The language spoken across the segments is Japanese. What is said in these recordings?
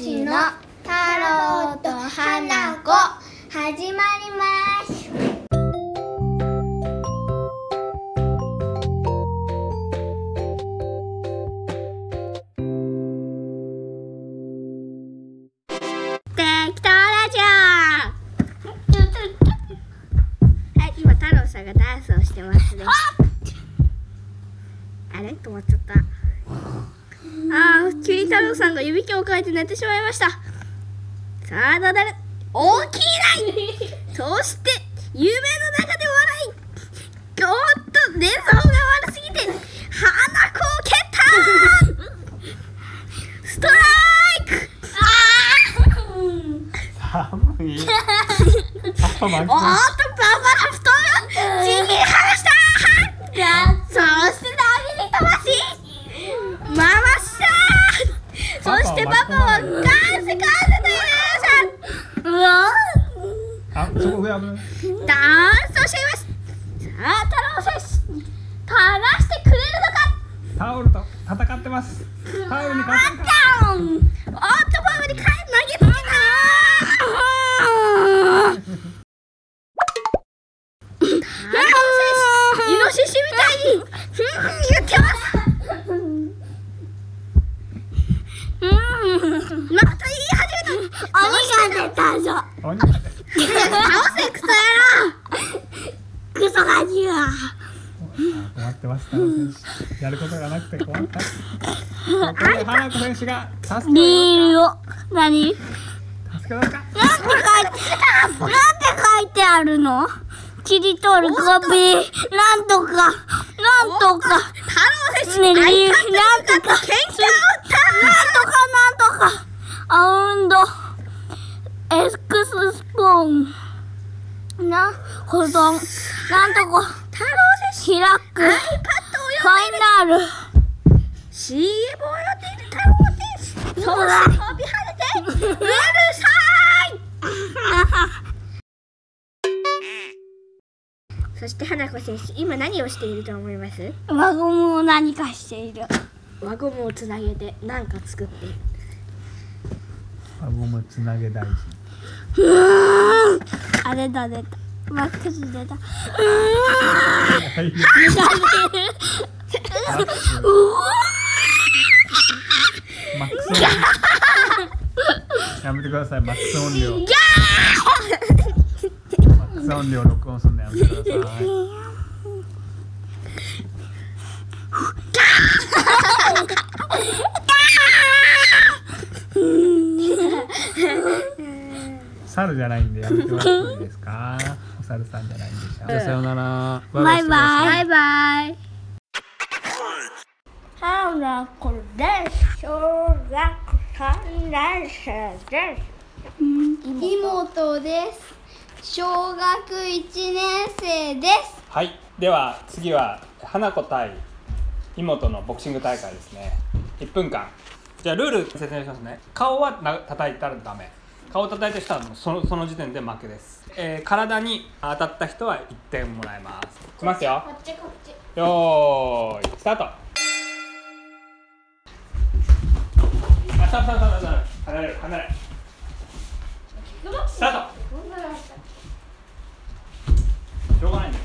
ちの太郎と花子始まります。適当ラジオ。はい、今太郎さんがダンスをしてますね。あれ止まっちゃった。急に太郎さんが指揮を変えて寝てしまいました。さあどうなる。起きないそして夢の中で笑い。おっと、寝相が悪すぎて鼻を蹴ったストライク。あ寒いおっと、ババラ布団を地に離したそして投げに飛ばし回した。そしてパパは完成というさあ、そこ上危ないダンスをしています。さあ、太郎選手垂らしてくれるのか。タオルと戦ってます。タオルに勝つのか。オートパームに投げつけた太郎選手、イノシシみたいに言ってますまた言い始めた。鬼が出たぞ。鬼が出た。倒せクソ野郎。クソがにゅわ。困ってます。やることがなくて困った。花子選手が助ける。ビールを何？助けますか？なんて書いてあるの？切り取るコピー。なんとかなんとか。太郎選手。なんとか。喧嘩を。アウンドエスクススポーンな保存なんとこ太郎選手開く iPad を読んでいるファイナル CM を読んでいる太郎選手。そうだ飛び跳ねてうるさいそして花子選手今何をしていると思います？輪ゴムを何かしている。輪ゴムをつなげて何か作っている。輪ゴムつなげ大臣。あれだ出た。マックス出た。マックス。やめてください。マックス音量。マックス音量録音するのやめてください。猿じゃないんでやめてもらっていいですか？お猿さんじゃないんでしょ。じゃあさよなら。バイバイ。バイバイ。花子です。小学3年生です。妹です。小学1年生です。はい。では次は花子対妹のボクシング大会ですね。1分間。じゃあルール説明しますね。顔は叩いたらダメ。顔を叩いてしたらその時点で負けです。体に当たった人は1点もらえます。いきますよ。こっち。よーい、スタート。離れる。スタート。しょうがないんだよ。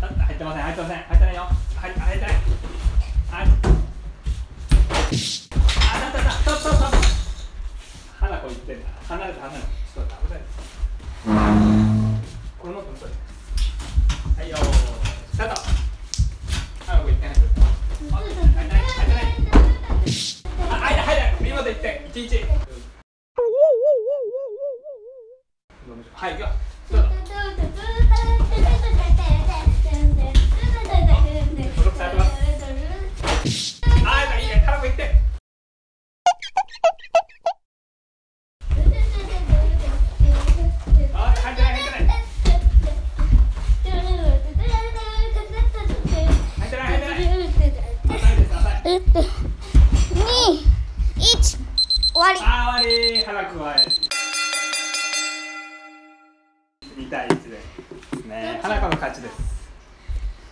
入ってませんよ。入ってない。当たった。花子言ってんだ。離れて。ちょっと危ないです。これもっと向こうで。はいよー。スタート。花子言ってない。入らない。妹1点。1-1。はい、行くよ。スタート。2対1ですね。花子の勝ちです。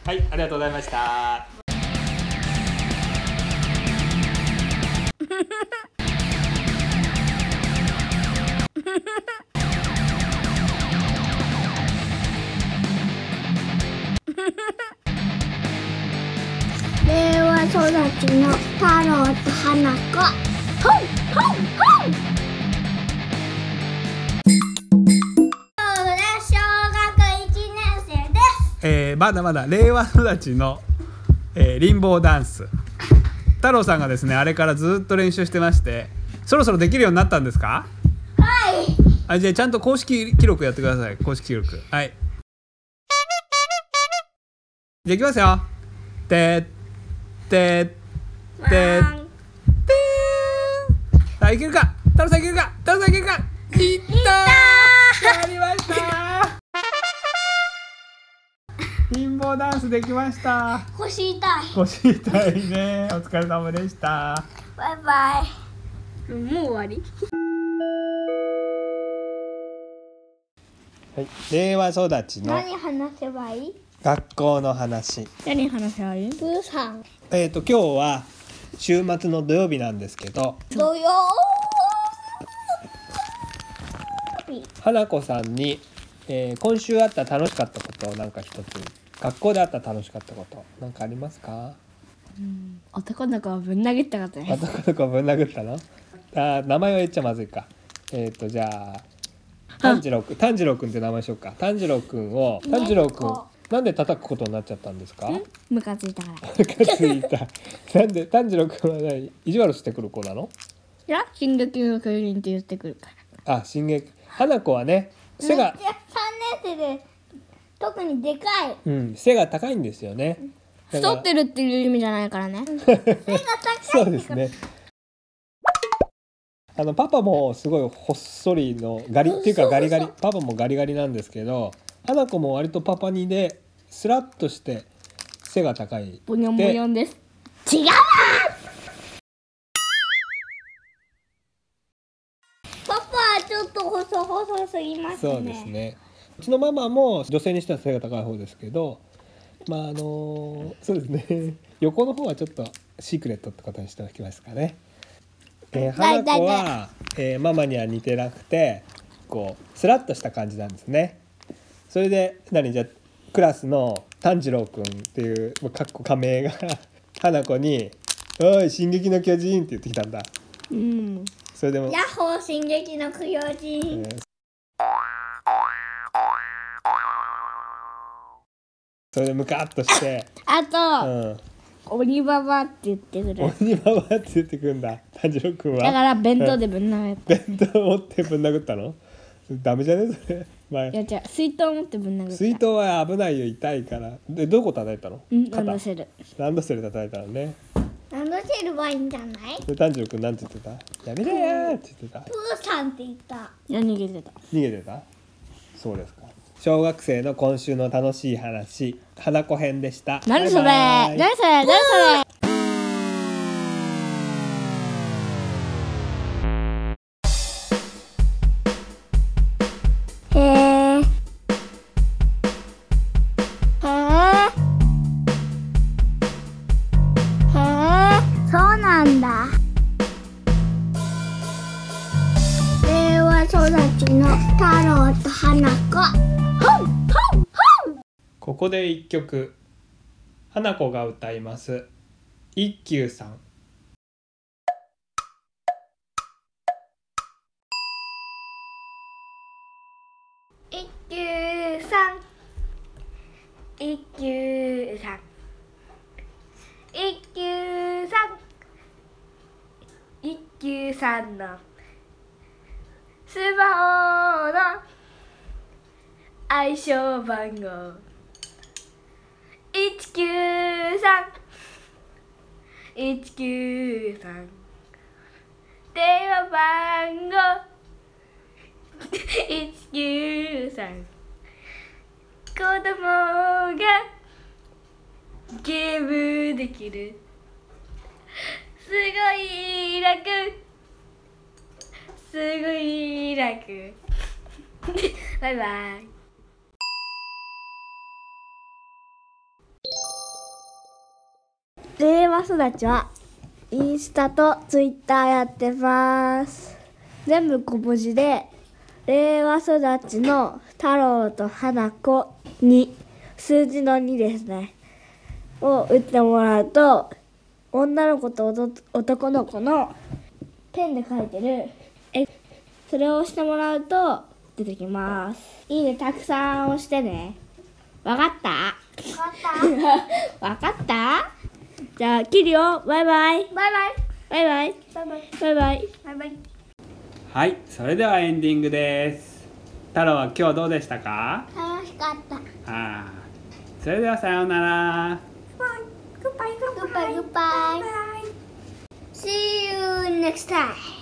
はい、ありがとうございました。令和育ちの太郎と花子。ほんほんほん。今日で小学1年生です。まだまだ令和育ちの、リンボーダンス。太郎さんがですね、あれからずっと練習してまして、そろそろできるようになったんですか？はい。あ、じゃあちゃんと公式記録やってください。公式記録。はい。じゃあいきますよ。さあいけるか、太郎さんいけるか、太郎さんいけるか、いったー、やりましたー。リンボーダンスできました。腰痛い、腰痛いね。お疲れ様でした。バイバイ。もう終わり。はい、令和育ちの何話せばいい？学校の話。何話せばいい？プーさん。今日は週末の土曜日なんですけど。土曜日。花子さんに、今週あった楽しかったことをなんか一つ。学校であった楽しかったことなんかありますか？うん、男の子をぶん殴ったことです。男の子をぶん殴ったの？あ、名前は言っちゃまずいか。じゃあ炭治郎くんって名前しようか。炭治郎くん。なんで叩くことになっちゃったんですか？ムカついたから。ムカついた。なんで炭治郎くんは何、意地悪してくる子なの？いや、進撃の巨人って言ってくるから。あ、進撃。花子はね、背が3年生で特にでかい、うん、背が高いんですよね。太ってるっていう意味じゃないからね。背が高い。そうですね。パパもすごいほっそりのガリっていうか、ガリガリ、パパもガリガリなんですけど、花子も割とパパにでスラッとして背が高い。ボニョンボニョンです。違うわ。パパはちょっと細すぎますね。そうですね。うちのママも女性にしては背が高い方ですけど、まあそうですね。横の方はちょっとシークレットってことにしておきますかね。花子は、ママには似てなくて、こうスラッとした感じなんですね。それでじゃあクラスの炭治郎くんっていう仮名が花子に「おい進撃の巨人」って言ってきたんだ。うん。それでもヤッホー進撃の巨人。それでムカッとして。あと、鬼ババって言ってくる。鬼ババって言ってくるんだ、炭治郎くんは。だから弁当でぶん殴った。弁当持ってぶん殴ったの？ダメじゃねそれ。いや違う、水筒持ってぶん殴った。水筒は危ないよ、痛いから。で、どこ叩いたの？ランドセル叩いたのね。ランドセルはいいんじゃない？で、炭治郎くんなんて言ってた？やめろよって言ってた。プーさんって言った。いや、逃げてた。そうですか。小学生の今週の楽しい話、花子編でした。何それ何それ何それ。令和育ちの太郎と花子。ほんほんほん。ここで一曲、花子が歌います。一休さん。一休さん。一休さん。一休さん。一休さんのスマホの愛称番号193 193、電話番号193、子供がゲームできる。すごい楽、すごい楽。バイバイ。令和育ちはインスタとツイッターやってます。全部小文字で、令和育ちの太郎と花子に、数字の2ですねを打ってもらうと、女の子と男の子のペンで書いてる絵、それを押してもらうと出てきます。いいねたくさん押してね。わかったわかった。じゃあ切るよ。バイバイバイバイバイバイバイバイバイ。はい、それではエンディングです。太郎は今日どうでしたか？楽しかった。あ、それではさようなら。Goodbye. See you next time.